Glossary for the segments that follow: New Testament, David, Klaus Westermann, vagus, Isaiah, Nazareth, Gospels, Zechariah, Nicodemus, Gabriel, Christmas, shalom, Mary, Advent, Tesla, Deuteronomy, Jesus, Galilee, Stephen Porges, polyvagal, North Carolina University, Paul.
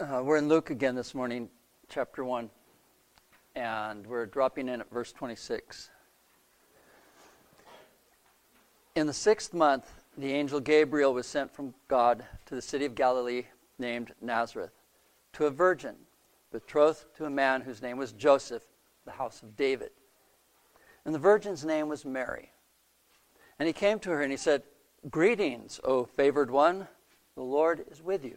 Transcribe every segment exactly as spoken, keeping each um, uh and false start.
Uh, we're in Luke again this morning, chapter one, and we're dropping in at verse twenty-six. In the sixth month, the angel Gabriel was sent from God to the city of Galilee named Nazareth, to a virgin, betrothed to a man whose name was Joseph, the house of David. And the virgin's name was Mary. And he came to her and he said, "Greetings, O favored one, the Lord is with you."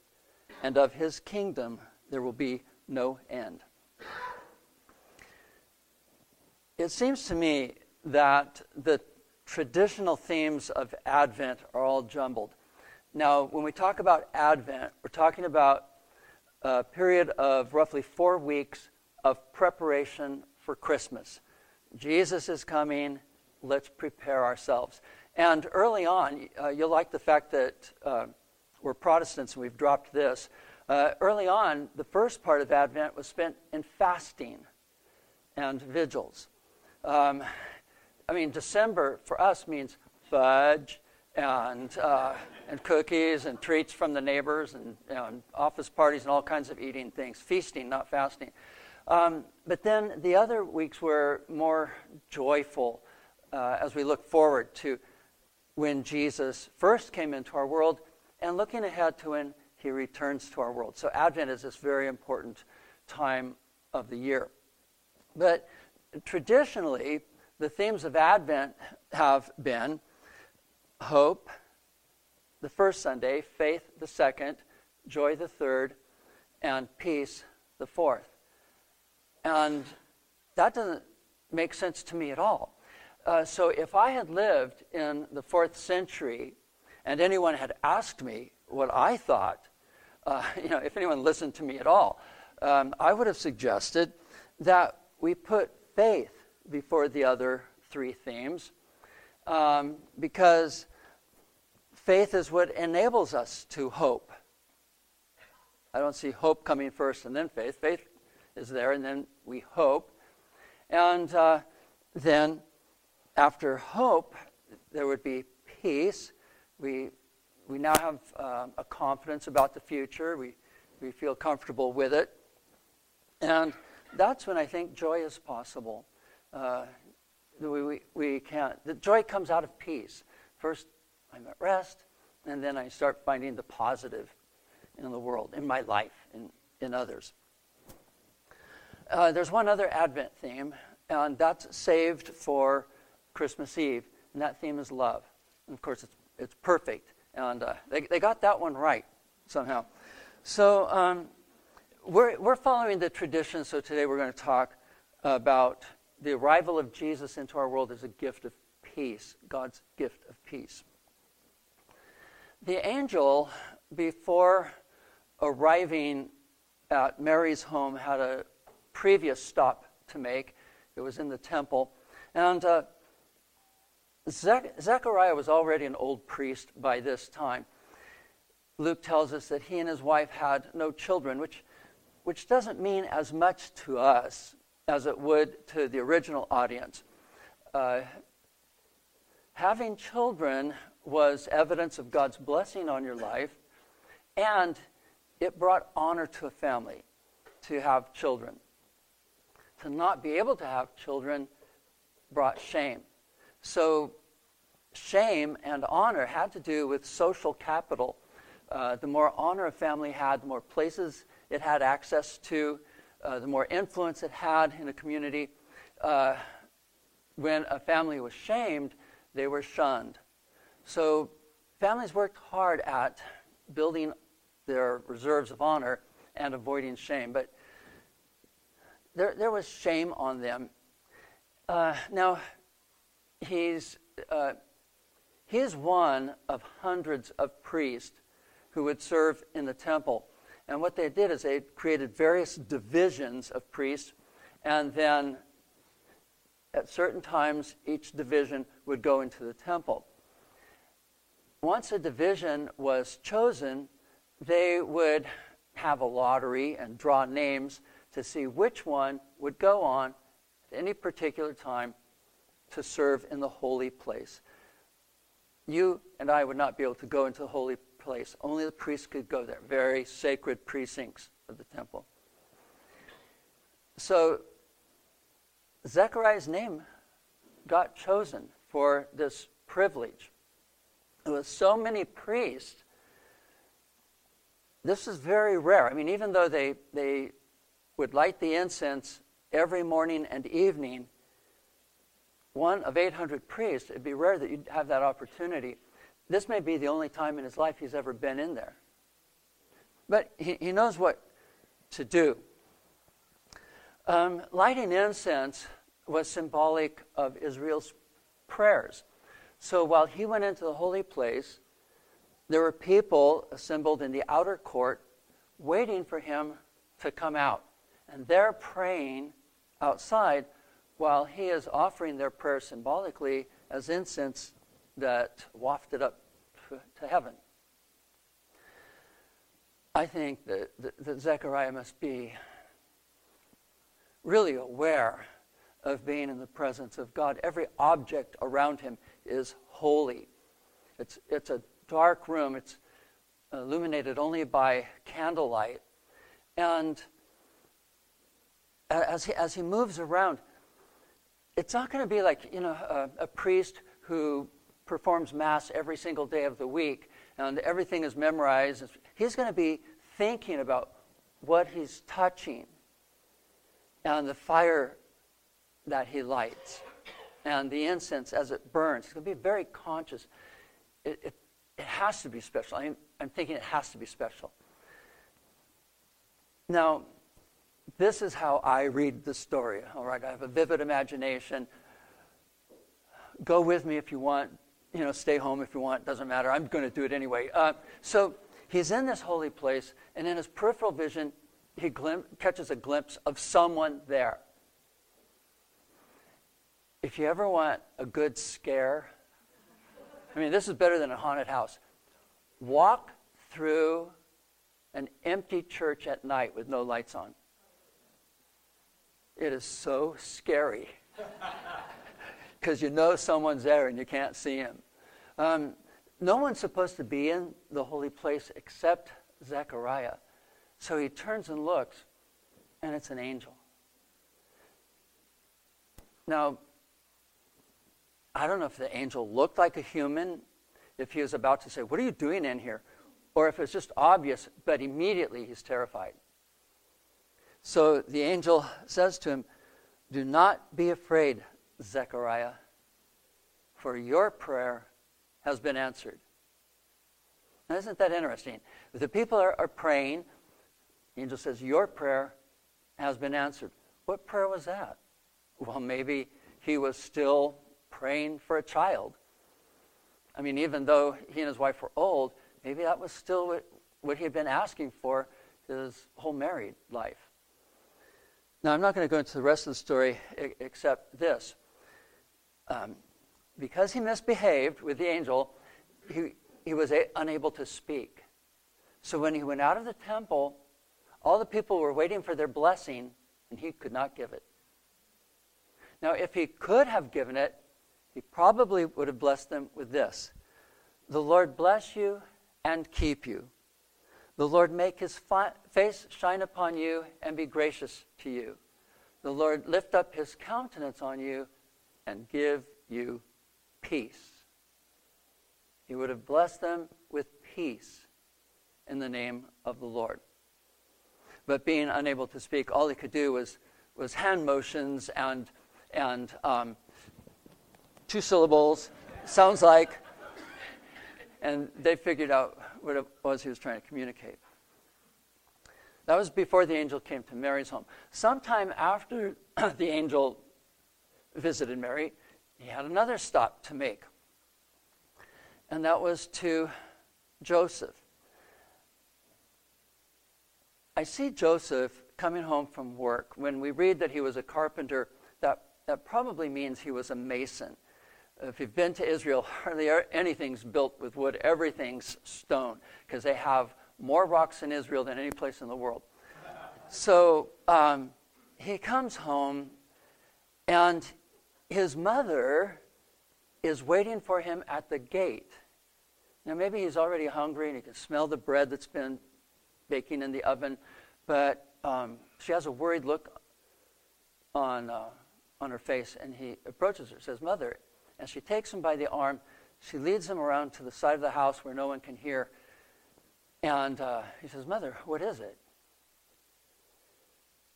And of his kingdom there will be no end." It seems to me that the traditional themes of Advent are all jumbled. Now, when we talk about Advent, we're talking about a period of roughly four weeks of preparation for Christmas. Jesus is coming, let's prepare ourselves. And early on, uh, you'll like the fact that uh, We're Protestants and we've dropped this. Uh, early on, the first part of Advent was spent in fasting and vigils. Um, I mean, December for us means fudge and uh, and cookies and treats from the neighbors and, and office parties and all kinds of eating things, feasting, not fasting. Um, but then the other weeks were more joyful uh, as we look forward to when Jesus first came into our world, and looking ahead to when he returns to our world. So Advent is this very important time of the year. But traditionally, the themes of Advent have been hope, the first Sunday, faith, the second, joy, the third, and peace, the fourth. And that doesn't make sense to me at all. Uh, so if I had lived in the fourth century, and anyone had asked me what I thought, uh, you know, if anyone listened to me at all, um, I would have suggested that we put faith before the other three themes, um, because faith is what enables us to hope. I don't see hope coming first and then faith. Faith is there, and then we hope. And uh, then after hope, there would be peace. We we now have um, a confidence about the future. We we feel comfortable with it. And that's when I think joy is possible. Uh, we, we, we can't. The joy comes out of peace. First, I'm at rest, and then I start finding the positive in the world, in my life, in, in others. Uh, there's one other Advent theme, and that's saved for Christmas Eve, and that theme is love. And, of course, it's It's perfect, and uh, they they got that one right somehow. So um, we're we're following the tradition. So today we're going to talk about the arrival of Jesus into our world as a gift of peace, God's gift of peace. The angel, before arriving at Mary's home, had a previous stop to make. It was in the temple, and. Uh, Zech- Zechariah was already an old priest by this time. Luke tells us that he and his wife had no children, which which doesn't mean as much to us as it would to the original audience. Uh, having children was evidence of God's blessing on your life, and it brought honor to a family to have children. To not be able to have children brought shame. So shame and honor had to do with social capital. Uh, the more honor a family had, the more places it had access to, uh, the more influence it had in a community. Uh, when a family was shamed, they were shunned. So families worked hard at building their reserves of honor and avoiding shame. But there, there was shame on them. Uh, now... He's uh, he's one of hundreds of priests who would serve in the temple. And what they did is they created various divisions of priests, and then at certain times each division would go into the temple. Once a division was chosen, they would have a lottery and draw names to see which one would go on at any particular time to serve in the holy place. You and I would not be able to go into the holy place. Only the priests could go there, very sacred precincts of the temple. So Zechariah's name got chosen for this privilege. There were so many priests. This is very rare. I mean, even though they, they would light the incense every morning and evening, one of eight hundred priests, it'd be rare that you'd have that opportunity. This may be the only time in his life he's ever been in there. But he, he knows what to do. Um, lighting incense was symbolic of Israel's prayers. So while he went into the holy place, there were people assembled in the outer court waiting for him to come out. And they're praying outside while he is offering their prayer symbolically as incense that wafted up to heaven. I think that, that Zechariah must be really aware of being in the presence of God. Every object around him is holy. It's, it's a dark room. It's illuminated only by candlelight. And as he, as he moves around, it's not going to be like, you know, a, a priest who performs Mass every single day of the week and everything is memorized. He's going to be thinking about what he's touching and the fire that he lights and the incense as it burns. He's going to be very conscious. It, it, it has to be special. I mean, I'm thinking it has to be special. Now, this is how I read the story. All right, I have a vivid imagination. Go with me if you want. You know, stay home if you want. Doesn't matter. I'm going to do it anyway. Uh, so he's in this holy place, and in his peripheral vision, he glim- catches a glimpse of someone there. If you ever want a good scare, I mean, this is better than a haunted house. Walk through an empty church at night with no lights on. It is so scary because you know someone's there and you can't see him. Um, no one's supposed to be in the holy place except Zechariah. So he turns and looks, and it's an angel. Now, I don't know if the angel looked like a human, if he was about to say, "What are you doing in here?" Or if it's just obvious, but immediately he's terrified. So the angel says to him, "Do not be afraid, Zechariah, for your prayer has been answered." Now, isn't that interesting? The people are, are praying. The angel says, "Your prayer has been answered." What prayer was that? Well, maybe he was still praying for a child. I mean, even though he and his wife were old, maybe that was still what, what he had been asking for his whole married life. Now, I'm not going to go into the rest of the story except this. Um, because he misbehaved with the angel, he, he was a, unable to speak. So when he went out of the temple, all the people were waiting for their blessing, and he could not give it. Now, if he could have given it, he probably would have blessed them with this: "The Lord bless you and keep you. The Lord make his fi- face shine upon you and be gracious to you. The Lord lift up his countenance on you and give you peace." He would have blessed them with peace in the name of the Lord. But being unable to speak, all he could do was was hand motions and and um, two syllables, sounds like, and they figured out what it was he was trying to communicate. That was before the angel came to Mary's home. Sometime after the angel visited Mary, he had another stop to make, and that was to Joseph. I see Joseph coming home from work. When we read that he was a carpenter, that, that probably means he was a mason. If you've been to Israel, hardly anything's built with wood. Everything's stone, because they have more rocks in Israel than any place in the world. So um, he comes home, and his mother is waiting for him at the gate. Now, maybe he's already hungry, and he can smell the bread that's been baking in the oven, but um, she has a worried look on uh, on her face, and he approaches her, says, "Mother," and she takes him by the arm. She leads him around to the side of the house where no one can hear, and uh, he says, "Mother, what is it?"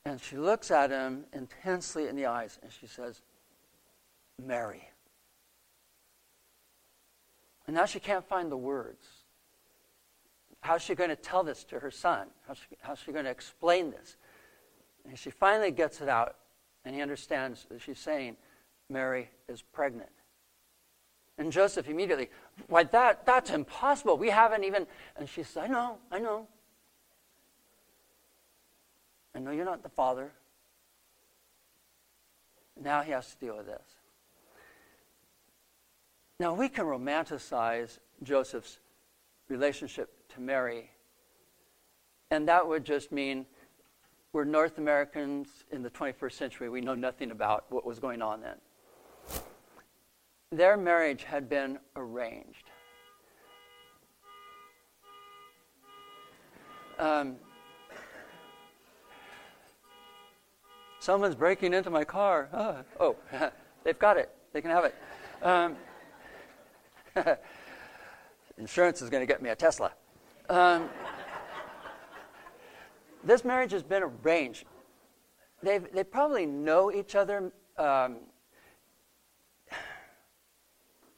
And she looks at him intensely in the eyes, and she says, "Mary." And now she can't find the words. How's she going to tell this to her son? How's she, how's she going to explain this? And she finally gets it out, and he understands that she's saying, Mary is pregnant. And Joseph immediately, why, that that's impossible. We haven't even... And she says, I know, I know. I know you're not the father. Now he has to deal with this. Now, we can romanticize Joseph's relationship to Mary, and that would just mean we're North Americans in the twenty-first century. We know nothing about what was going on then. Their marriage had been arranged. Um, someone's breaking into my car. Oh, oh they've got it. They can have it. Um, Insurance is going to get me a Tesla. Um, this marriage has been arranged. They they probably know each other um,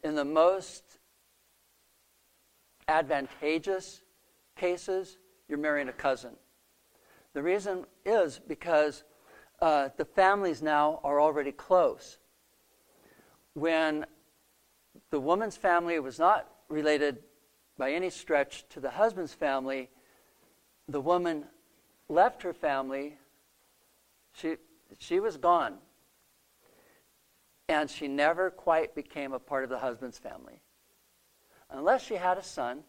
in the most advantageous cases. You're marrying a cousin. The reason is because uh, the families now are already close. When the woman's family was not related by any stretch to the husband's family, the woman left her family. She she was gone. And she never quite became a part of the husband's family. Unless she had a son.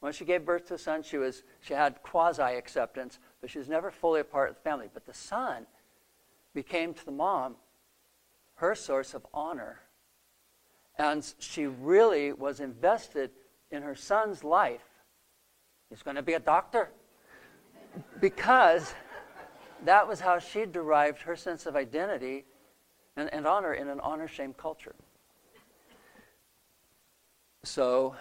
When she gave birth to a son, she was she had quasi-acceptance, but she was never fully a part of the family. But the son became to the mom her source of honor. And she really was invested in her son's life. He's going to be a doctor. Because that was how she derived her sense of identity and, and honor in an honor-shame culture. So,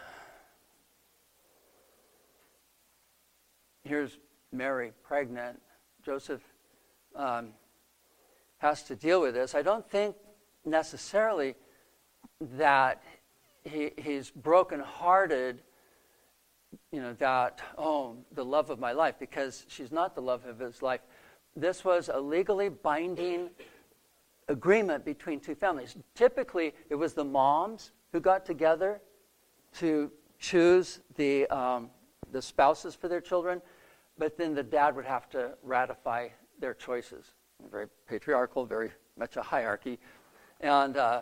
here's Mary pregnant. Joseph um, has to deal with this. I don't think necessarily that he, he's brokenhearted, you know, that, oh, the love of my life, because she's not the love of his life. This was a legally binding agreement between two families. Typically, it was the moms who got together to choose the um, the spouses for their children, but then the dad would have to ratify their choices. Very patriarchal, very much a hierarchy. And... Uh,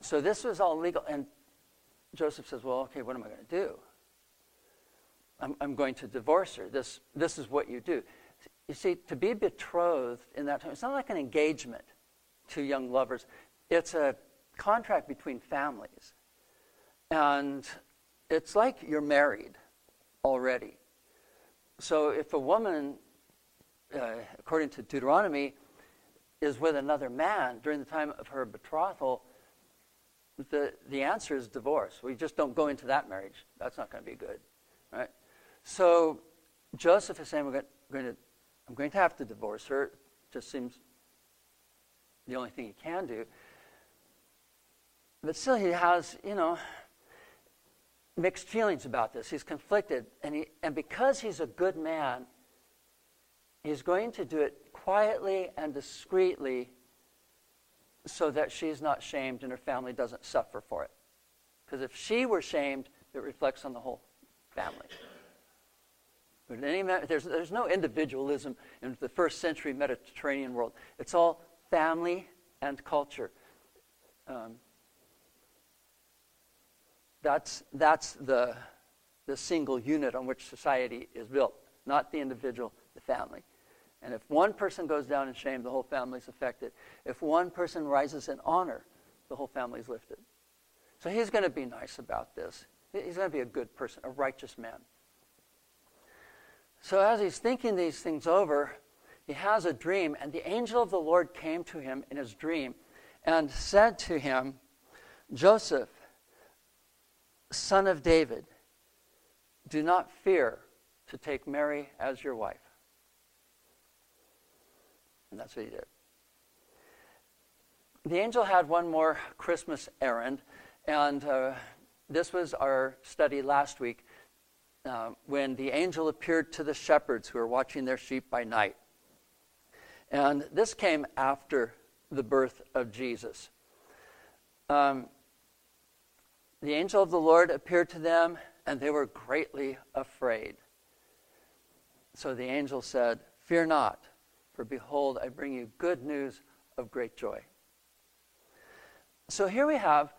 So this was all legal, and Joseph says, well, okay, what am I going to do? I'm, I'm going to divorce her. This this is what you do. You see, to be betrothed in that time, it's not like an engagement to young lovers. It's a contract between families. And it's like you're married already. So if a woman, uh, according to Deuteronomy, is with another man during the time of her betrothal, The the answer is divorce. We just don't go into that marriage. That's not going to be good, right? So Joseph is saying, we're going to, I'm going to have to divorce her. It just seems the only thing he can do. But still, he has, you know, mixed feelings about this. He's conflicted, and he and because he's a good man, he's going to do it quietly and discreetly, so that she's not shamed and her family doesn't suffer for it. Because if she were shamed, it reflects on the whole family. But in any there's there's no individualism in the first century Mediterranean world. It's all family and culture. Um, that's that's the the single unit on which society is built, not the individual, the family. And if one person goes down in shame, the whole family is affected. If one person rises in honor, the whole family is lifted. So he's going to be nice about this. He's going to be a good person, a righteous man. So as he's thinking these things over, he has a dream, and the angel of the Lord came to him in his dream and said to him, "Joseph, son of David, do not fear to take Mary as your wife." And that's what he did. The angel had one more Christmas errand, and uh, this was our study last week uh, when the angel appeared to the shepherds who were watching their sheep by night. And this came after the birth of Jesus. Um, the angel of the Lord appeared to them, and they were greatly afraid. So the angel said, "Fear not, for behold, I bring you good news of great joy." So here we have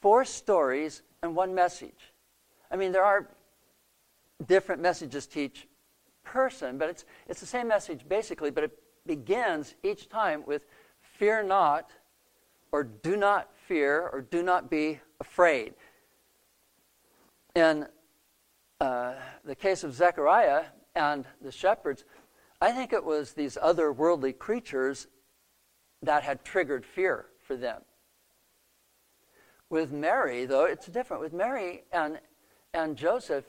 four stories and one message. I mean, there are different messages to each person, but it's it's the same message basically, but it begins each time with "fear not," or "do not fear," or "do not be afraid." In uh, the case of Zechariah and the shepherds, I think it was these otherworldly creatures that had triggered fear for them. With Mary, though, it's different. With Mary and and Joseph,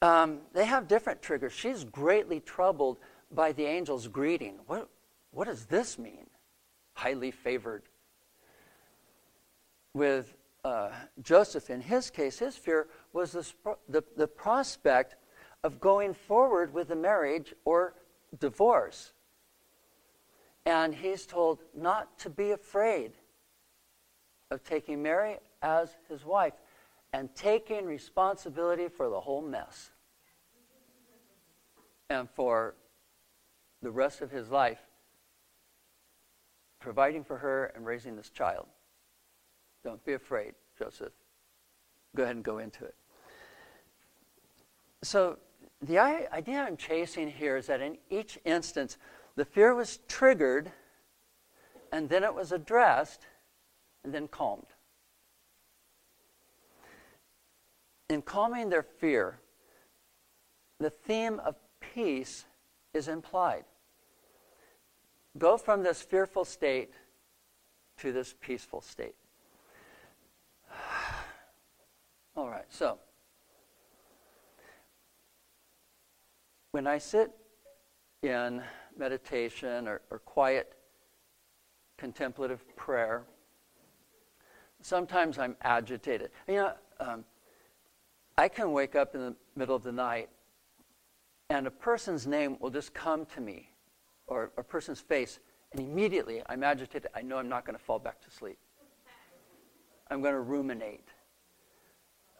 um, they have different triggers. She's greatly troubled by the angel's greeting. What what does this mean? Highly favored. With uh, Joseph, in his case, his fear was the, sp- the the prospect of going forward with the marriage or divorce. And he's told not to be afraid of taking Mary as his wife and taking responsibility for the whole mess and for the rest of his life providing for her and raising this child. Don't be afraid, Joseph. Go ahead and go into it. So the idea I'm chasing here is that in each instance, the fear was triggered, and then it was addressed, and then calmed. In calming their fear, the theme of peace is implied. Go from this fearful state to this peaceful state. All right, so when I sit in meditation or, or quiet contemplative prayer, sometimes I'm agitated. You know, um, I can wake up in the middle of the night and a person's name will just come to me, or a person's face, and immediately I'm agitated. I know I'm not going to fall back to sleep. I'm going to ruminate.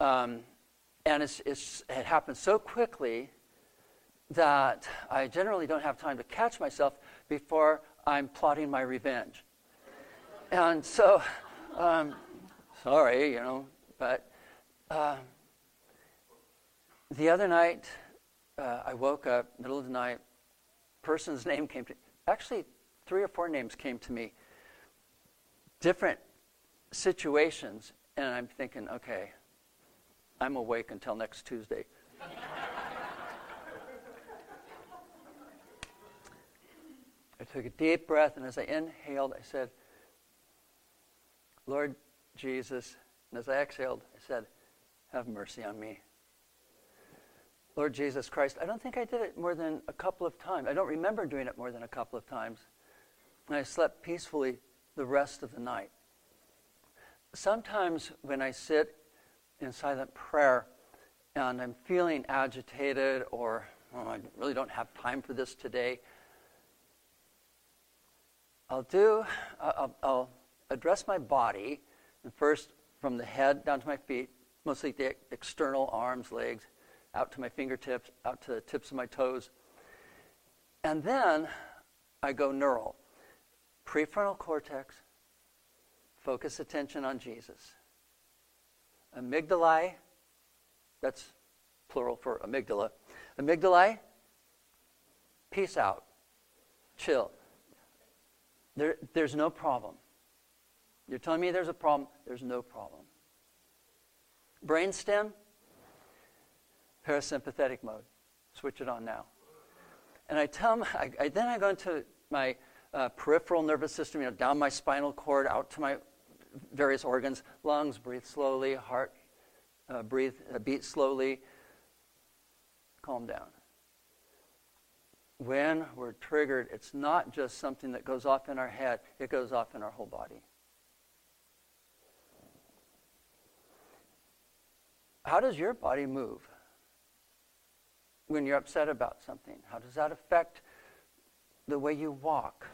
Um, and it's, it's, it happens so quickly that I generally don't have time to catch myself before I'm plotting my revenge. And so... Um, Sorry, you know, but uh, the other night, uh, I woke up, middle of the night, person's name came to me. Actually, three or four names came to me, different situations, and I'm thinking, okay, I'm awake until next Tuesday. I took a deep breath, and as I inhaled, I said, "Lord Jesus," and as I exhaled, I said, "Have mercy on me. Lord Jesus Christ." I don't think I did it more than a couple of times. I don't remember doing it more than a couple of times. And I slept peacefully the rest of the night. Sometimes when I sit in silent prayer and I'm feeling agitated, or oh, I really don't have time for this today, I'll do, I'll, I'll address my body, and first from the head down to my feet, mostly the external arms, legs, out to my fingertips, out to the tips of my toes. And then I go neural. Prefrontal cortex, focus attention on Jesus. Amygdalae, that's plural for amygdala. Amygdalae, peace out, chill. There, there's no problem. You're telling me there's a problem, there's no problem. Brainstem, parasympathetic mode. Switch it on now. And I tell them, I, I, then I go into my uh, peripheral nervous system, you know, down my spinal cord, out to my various organs, lungs, breathe slowly, heart, uh, breathe, uh, beat slowly, calm down. When we're triggered, it's not just something that goes off in our head, it goes off in our whole body. How does your body move when you're upset about something? How does that affect the way you walk?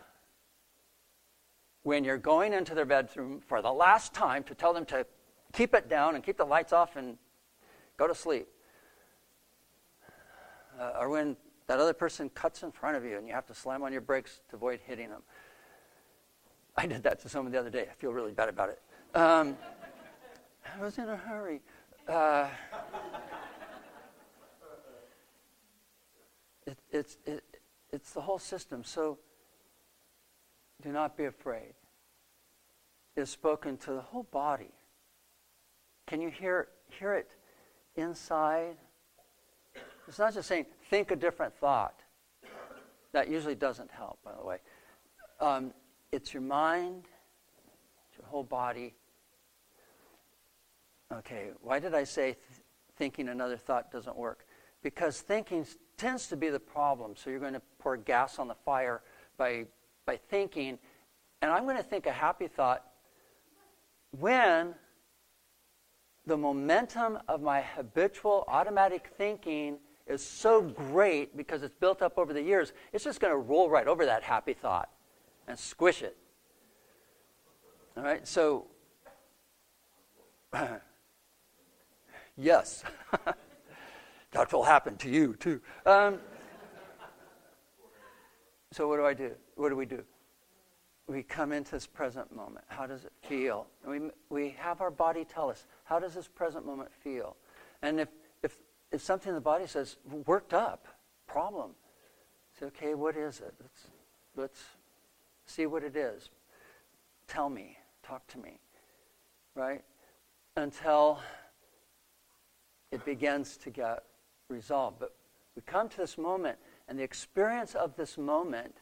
When you're going into their bedroom for the last time to tell them to keep it down and keep the lights off and go to sleep. Uh, or when that other person cuts in front of you and you have to slam on your brakes to avoid hitting them. I did that to someone the other day. I feel really bad about it. Um, I was in a hurry. Uh, it, it's, it, it's the whole system. So do not be afraid. It is spoken to the whole body. Can you hear, hear it inside? It's not just saying, think a different thought. That usually doesn't help, by the way. Um, it's your mind, it's your whole body. Okay, why did I say th- thinking another thought doesn't work? Because thinking tends to be the problem, so you're going to pour gas on the fire by by thinking, and I'm going to think a happy thought when the momentum of my habitual automatic thinking is so great because it's built up over the years, it's just going to roll right over that happy thought and squish it. All right, so... Yes, that will happen to you too. Um, so what do I do? What do we do? We come into this present moment. How does it feel? And we we have our body tell us, how does this present moment feel? And if if if something in the body says worked up, problem, say okay, what is it? Let's let's see what it is. Tell me, talk to me, right? Until it begins to get resolved. But we come to this moment, and the experience of this moment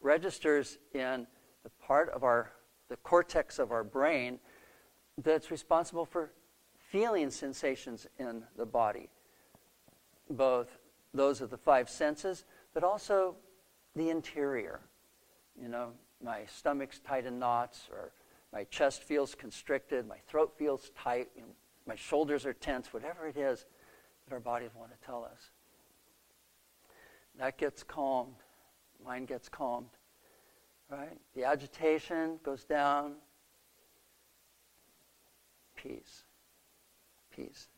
registers in the part of our, the cortex of our brain that's responsible for feeling sensations in the body, both those of the five senses, but also the interior. You know, my stomach's tight in knots, or my chest feels constricted, my throat feels tight, you know, my shoulders are tense, whatever it is that our bodies want to tell us. That gets calmed. Mind gets calmed. Right? The agitation goes down. Peace. Peace.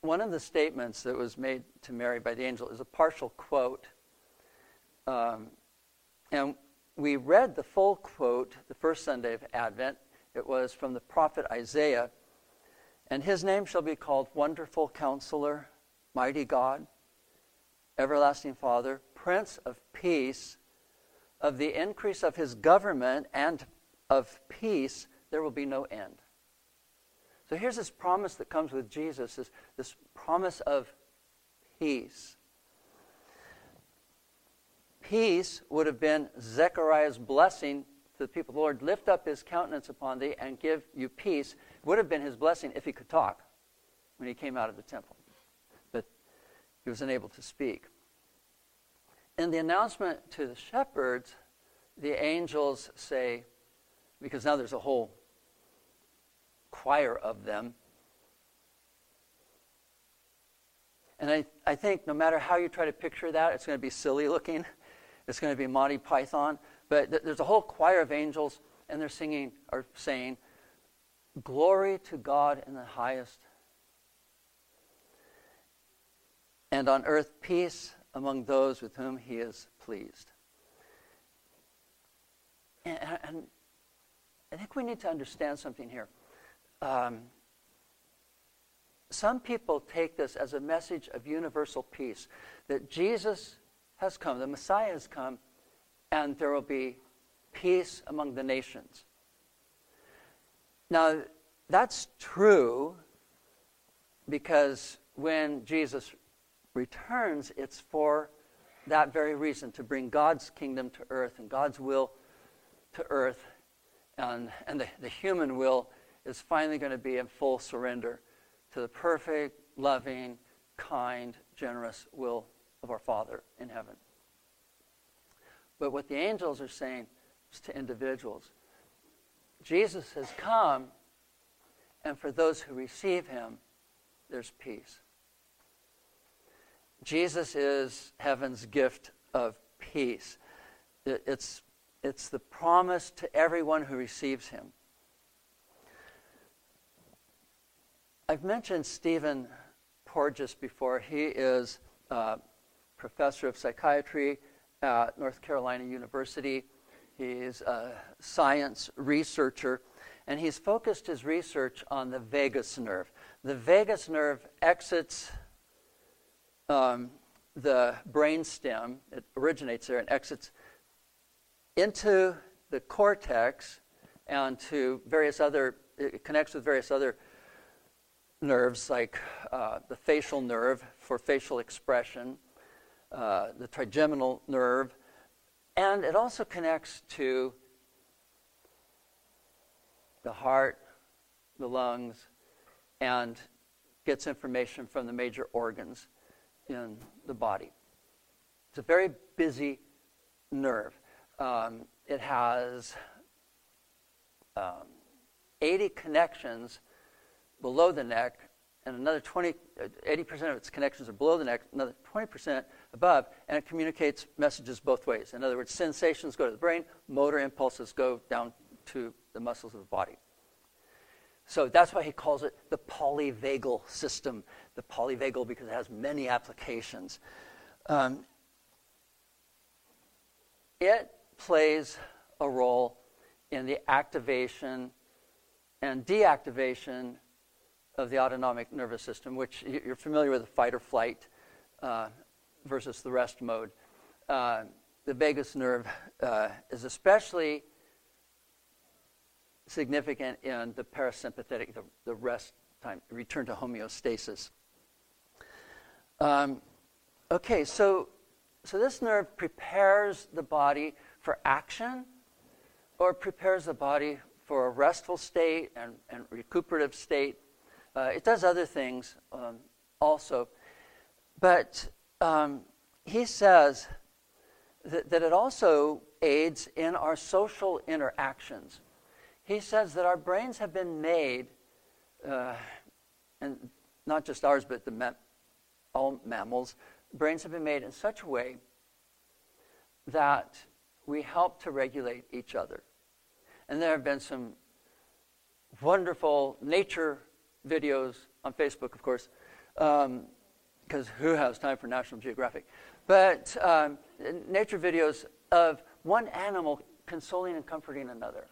One of the statements that was made to Mary by the angel is a partial quote. Um, and we read the full quote the first Sunday of Advent. It was from the prophet Isaiah, and his name shall be called Wonderful Counselor, Mighty God, Everlasting Father, Prince of Peace. Of the increase of his government and of peace, there will be no end. So here's this promise that comes with Jesus, this, this promise of peace. Peace would have been Zechariah's blessing to the people. The Lord lift up his countenance upon thee and give you peace. It would have been his blessing if he could talk when he came out of the temple. But he was unable to speak. In the announcement to the shepherds, the angels say, because now there's a whole choir of them, and I, I think no matter how you try to picture that, it's going to be silly looking. It's going to be Monty Python. But th- there's a whole choir of angels, and they're singing or saying, "Glory to God in the highest, and on earth peace among those with whom he is pleased. And, and I think we need to understand something here. Um, some people take this as a message of universal peace, that Jesus has come, the Messiah has come, and there will be peace among the nations. Now, that's true because when Jesus returns, it's for that very reason, to bring God's kingdom to earth and God's will to earth, and, and the, the human will is finally going to be in full surrender to the perfect, loving, kind, generous will of our Father in heaven. But what the angels are saying is to individuals. Jesus has come, and for those who receive him, there's peace. Jesus is heaven's gift of peace. It's, it's the promise to everyone who receives him. I've mentioned Stephen Porges before. He is a professor of psychiatry at North Carolina University. He's a science researcher, and he's focused his research on the vagus nerve. The vagus nerve exits um, the brainstem. It originates there and exits into the cortex and to various other, it connects with various other nerves like uh, the facial nerve for facial expression, uh, the trigeminal nerve, and it also connects to the heart, the lungs, and gets information from the major organs in the body. It's a very busy nerve. Um, it has um, eighty connections below the neck, and another twenty, eighty percent of its connections are below the neck, another twenty percent above, and it communicates messages both ways. In other words, sensations go to the brain, motor impulses go down to the muscles of the body. So that's why he calls it the polyvagal system, the polyvagal because it has many applications. Um, it plays a role in the activation and deactivation of the autonomic nervous system, which you're familiar with, the fight or flight uh, versus the rest mode. Uh, the vagus nerve uh, is especially significant in the parasympathetic, the, the rest time, return to homeostasis. Um, okay, so so this nerve prepares the body for action, or prepares the body for a restful state and, and recuperative state. Uh, it does other things um, also. But um, he says that, that it also aids in our social interactions. He says that our brains have been made, uh, and not just ours, but the ma- all mammals, brains have been made in such a way that we help to regulate each other. And there have been some wonderful nature videos on Facebook, of course, because um, who has time for National Geographic? But um, nature videos of one animal consoling and comforting another.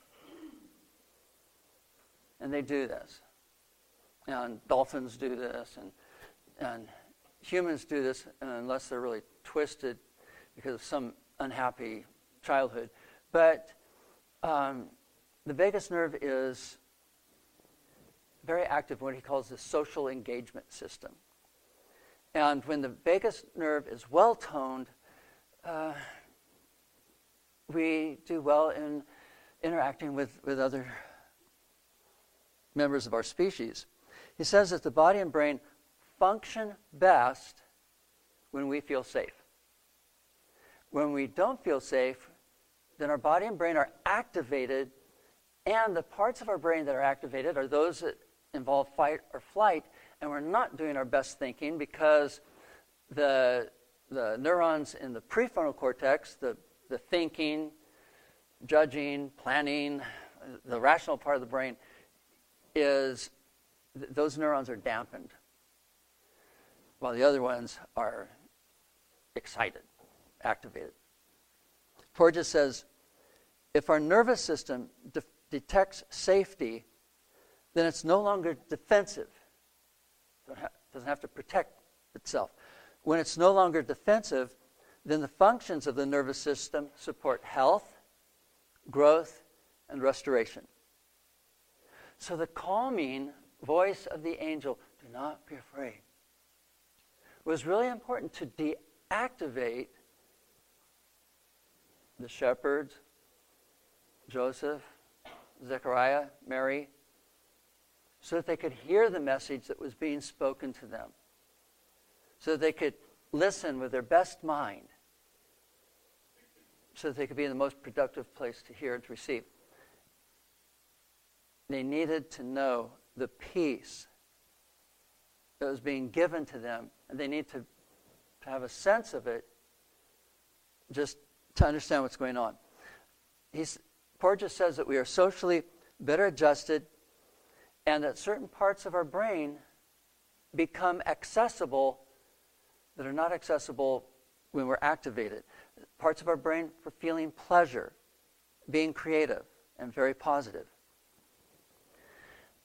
And they do this. And dolphins do this, and and humans do this, unless they're really twisted because of some unhappy childhood. But um, the vagus nerve is very active, what he calls the social engagement system. And when the vagus nerve is well toned, uh, we do well in interacting with, with other members of our species. He says that the body and brain function best when we feel safe. When we don't feel safe, then our body and brain are activated, and the parts of our brain that are activated are those that involve fight or flight, and we're not doing our best thinking because the the neurons in the prefrontal cortex, the, the thinking, judging, planning, the rational part of the brain, is th- those neurons are dampened. while the other ones are excited, activated. Porges says, if our nervous system de- detects safety, then it's no longer defensive. It doesn't have to protect itself. When it's no longer defensive, then the functions of the nervous system support health, growth, and restoration. So the calming voice of the angel, do not be afraid, was really important to deactivate the shepherds, Joseph, Zechariah, Mary, so that they could hear the message that was being spoken to them, so that they could listen with their best mind, so that they could be in the most productive place to hear and to receive. They needed to know the peace that was being given to them, and they need to, to have a sense of it just to understand what's going on. He's, Porges says that we are socially better adjusted and that certain parts of our brain become accessible that are not accessible when we're activated. Parts of our brain for feeling pleasure, being creative, and very positive.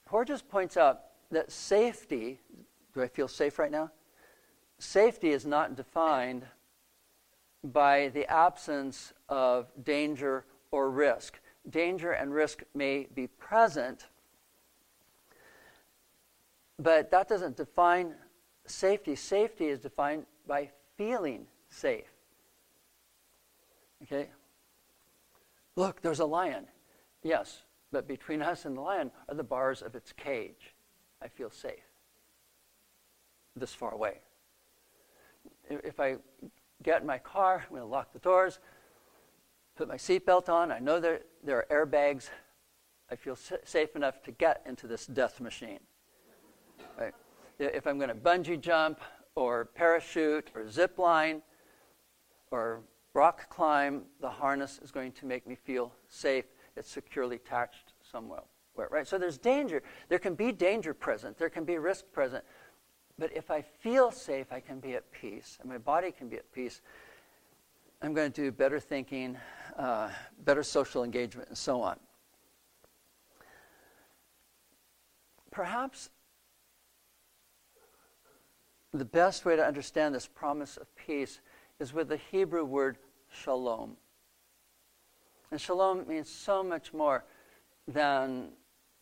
Porges points out that safety, do I feel safe right now? Safety is not defined by the absence of danger or risk. Danger and risk may be present, but that doesn't define safety. Safety is defined by feeling safe. Okay? Look, there's a lion. Yes, but between us and the lion are the bars of its cage. I feel safe this far away. If I get in my car, I'm going to lock the doors, put my seatbelt on. I know there, there are airbags. I feel sa- safe enough to get into this death machine. Right? If I'm going to bungee jump or parachute or zip line or rock climb, the harness is going to make me feel safe. It's securely attached somewhere. Right? So there's danger. There can be danger present. There can be risk present. But if I feel safe, I can be at peace, and my body can be at peace. I'm going to do better thinking, uh, better social engagement, and so on. Perhaps the best way to understand this promise of peace is with the Hebrew word shalom. And shalom means so much more than,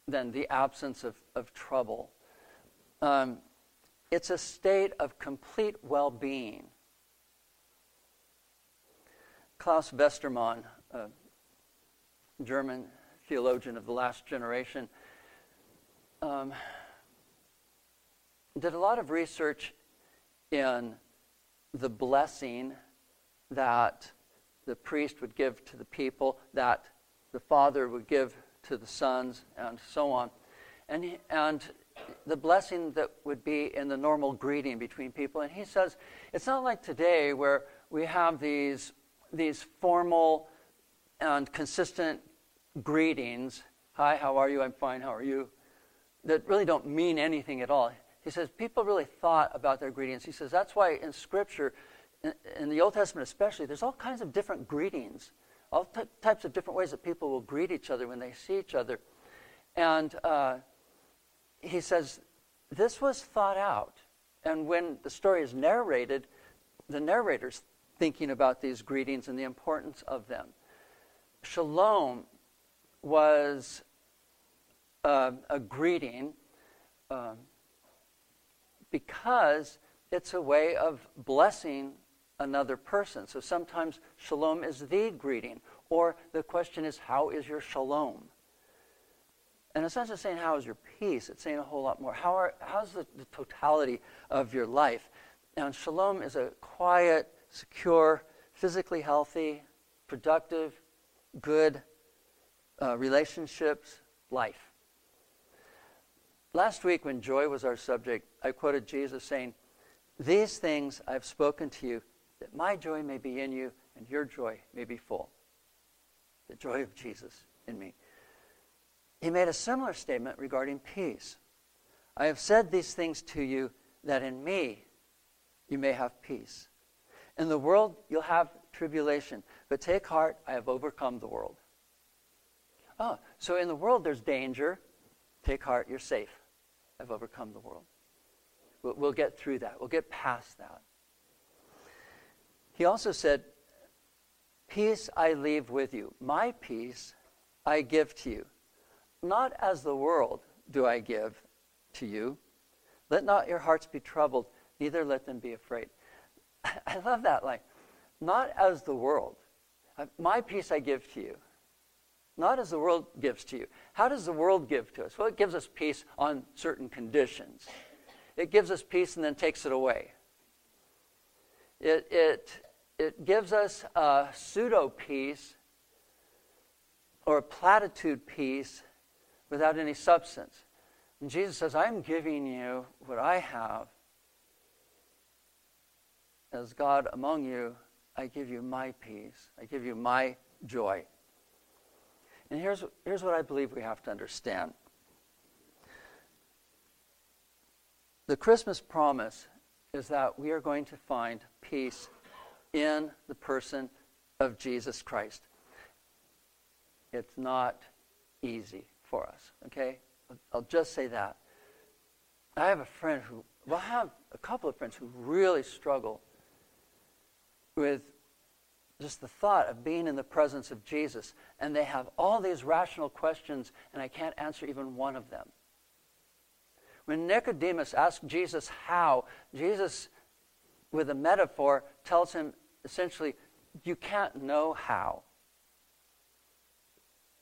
than the absence of, of trouble. Um, It's a state of complete well-being. Klaus Westermann, a German theologian of the last generation, um, did a lot of research in the blessing that the priest would give to the people, that the father would give to the sons, and so on. And he, and the blessing that would be in the normal greeting between people. And he says, it's not like today where we have these, these formal and consistent greetings. Hi, how are you? I'm fine. How are you? That really don't mean anything at all. He says, people really thought about their greetings. He says, that's why in Scripture, in, in the Old Testament especially, there's all kinds of different greetings, all t- types of different ways that people will greet each other when they see each other. And, uh, he says, this was thought out. And when the story is narrated, the narrator's thinking about these greetings and the importance of them. Shalom was uh, a greeting um, because it's a way of blessing another person. So sometimes shalom is the greeting, or the question is, how is your shalom? And it's not just saying, how is your peace? It's saying a whole lot more. How are, how's the, the totality of your life? And shalom is a quiet, secure, physically healthy, productive, good uh, relationships, life. Last week when joy was our subject, I quoted Jesus saying, these things I've spoken to you, that my joy may be in you and your joy may be full. The joy of Jesus in me. He made a similar statement regarding peace. I have said these things to you that in me you may have peace. In the world, you'll have tribulation, but take heart, I have overcome the world. Oh, so in the world, there's danger. Take heart, you're safe. I've overcome the world. We'll, we'll get through that. We'll get past that. He also said, peace I leave with you. My peace I give to you. Not as the world do I give to you. Let not your hearts be troubled, neither let them be afraid. I love that line. Not as the world. My peace I give to you. Not as the world gives to you. How does the world give to us? Well, it gives us peace on certain conditions. It gives us peace and then takes it away. It it it gives us a pseudo peace or a platitude peace without any substance. And Jesus says, I'm giving you what I have. As God among you, I give you my peace. I give you my joy. And here's, here's what I believe we have to understand. The Christmas promise is that we are going to find peace in the person of Jesus Christ. It's not easy for us, okay? I'll just say that. I have a friend who, well, I have a couple of friends who really struggle with just the thought of being in the presence of Jesus, and they have all these rational questions, and I can't answer even one of them. When Nicodemus asked Jesus how, Jesus, with a metaphor, tells him essentially, you can't know how.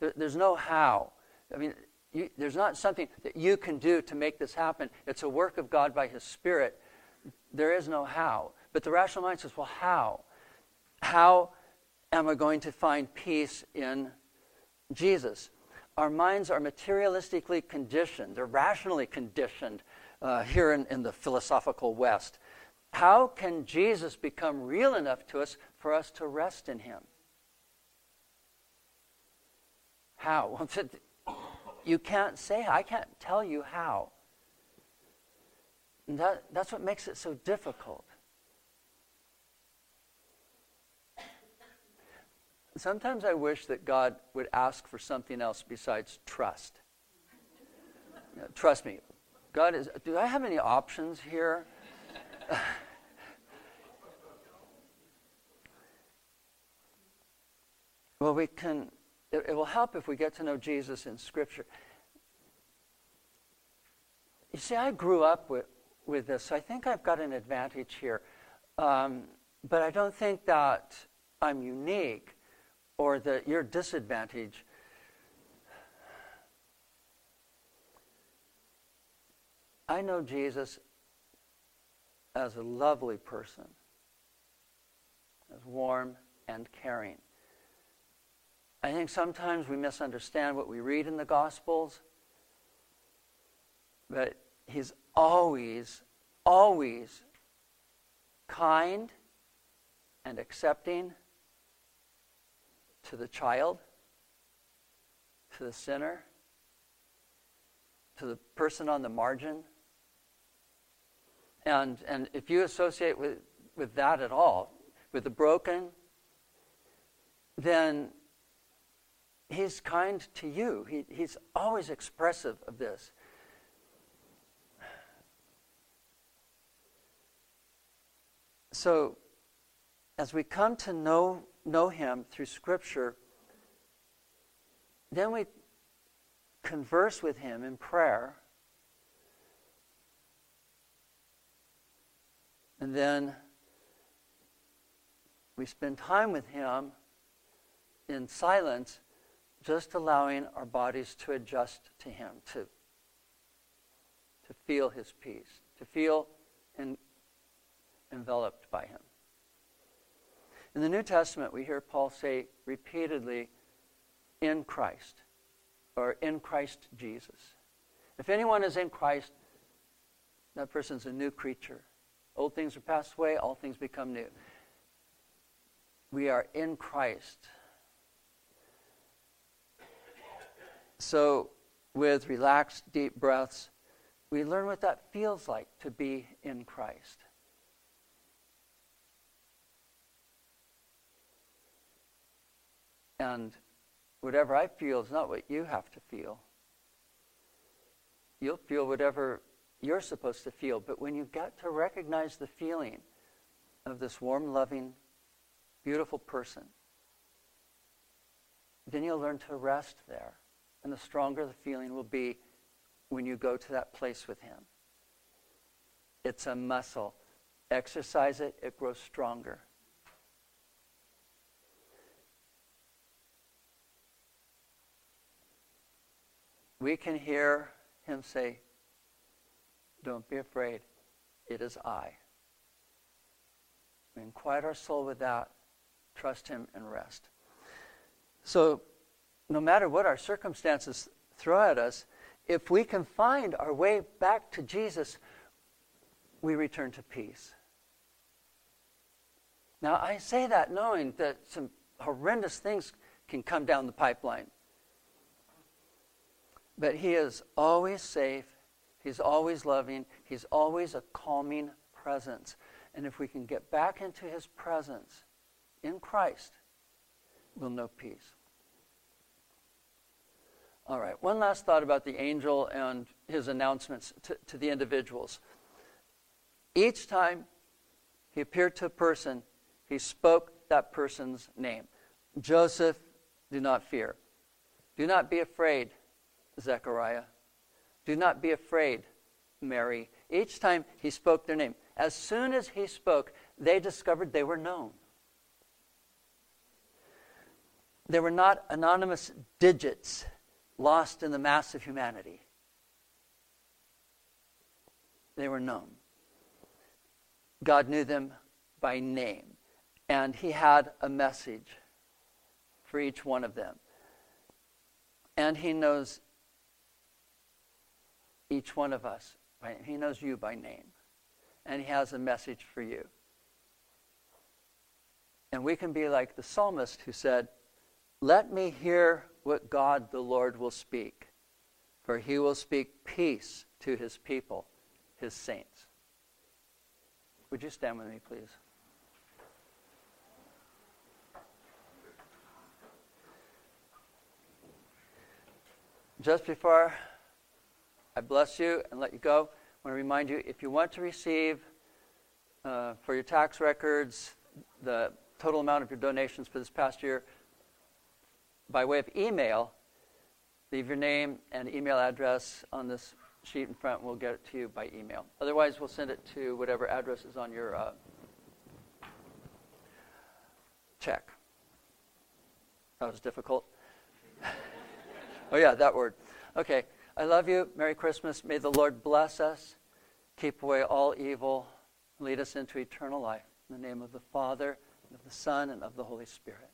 There, there's no how. I mean, you, there's not something that you can do to make this happen. It's a work of God by His Spirit. There is no how. But the rational mind says, well, how? How am I going to find peace in Jesus? Our minds are materialistically conditioned. They're rationally conditioned uh, here in, in the philosophical West. How can Jesus become real enough to us for us to rest in Him? How? You can't say how. I can't tell you how. And that, that's what makes it so difficult. Sometimes I wish that God would ask for something else besides trust. You know, trust me. God is, do I have any options here? Well, we can, it, it will help if we get to know Jesus in Scripture. You see, I grew up with, with this, so I think I've got an advantage here. Um, but I don't think that I'm unique. Or the, your disadvantage. I know Jesus as a lovely person, as warm and caring. I think sometimes we misunderstand what we read in the Gospels, but He's always, always kind and accepting to the child, to the sinner, to the person on the margin. And and if you associate with, with that at all, with the broken, then He's kind to you. He, he's always expressive of this. So as we come to know know Him through Scripture, then we converse with Him in prayer, and then we spend time with Him in silence, just allowing our bodies to adjust to Him, to, to feel His peace, to feel en- enveloped by Him. In the New Testament, we hear Paul say repeatedly, in Christ, or in Christ Jesus. If anyone is in Christ, that person's a new creature. Old things are passed away, all things become new. We are in Christ. So, with relaxed, deep breaths, we learn what that feels like to be in Christ. And whatever I feel is not what you have to feel. You'll feel whatever you're supposed to feel. But when you get to recognize the feeling of this warm, loving, beautiful person, then you'll learn to rest there. And the stronger the feeling will be when you go to that place with him. It's a muscle. Exercise it, it grows stronger. We can hear him say, "Don't be afraid, it is I." We can quiet our soul with that, trust him, and rest. So no matter what our circumstances throw at us, if we can find our way back to Jesus, we return to peace. Now, I say that knowing that some horrendous things can come down the pipeline. But he is always safe. He's always loving. He's always a calming presence. And if we can get back into his presence in Christ, we'll know peace. All right, one last thought about the angel and his announcements to, to the individuals. Each time he appeared to a person, he spoke that person's name. Joseph, do not fear. Do not be afraid, Zechariah. Do not be afraid, Mary. Each time he spoke their name. As soon as he spoke, they discovered they were known. They were not anonymous digits lost in the mass of humanity. They were known. God knew them by name, and he had a message for each one of them. And he knows each one of us by name. He knows you by name, and he has a message for you. And we can be like the psalmist who said, "Let me hear what God the Lord will speak, for he will speak peace to his people, his saints." Would you stand with me, please? Just before I bless you and let you go, I want to remind you, if you want to receive uh, for your tax records the total amount of your donations for this past year, by way of email, leave your name and email address on this sheet in front, and we'll get it to you by email. Otherwise, we'll send it to whatever address is on your uh, check. That was difficult. Oh, yeah, that word. Okay. I love you. Merry Christmas. May the Lord bless us, keep away all evil, lead us into eternal life. In the name of the Father, and of the Son, and of the Holy Spirit.